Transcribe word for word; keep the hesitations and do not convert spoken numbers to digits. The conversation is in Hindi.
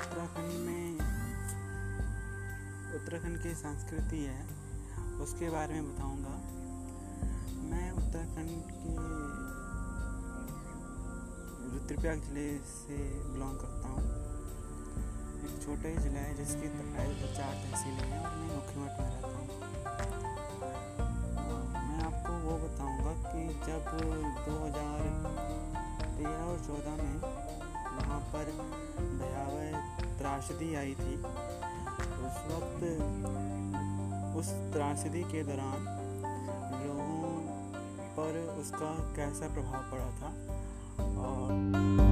उत्तराखंड में उत्तराखंड की संस्कृति है उसके बारे में बताऊंगा। मैं उत्तराखंड के रुद्रप्रयाग ज़िले से बिलोंग करता हूँ। एक छोटा ही ज़िला है जिसकी चार तहसीलें हैं और मैं मुख्य मठ में रहता हूँ। मैं आपको वो बताऊँगा कि जब दो हज़ार तेरह और चौदह में वहाँ पर भयावह त्रासदी आई थी, उस वक्त उस त्रासदी के दौरान लोगों पर उसका कैसा प्रभाव पड़ा था और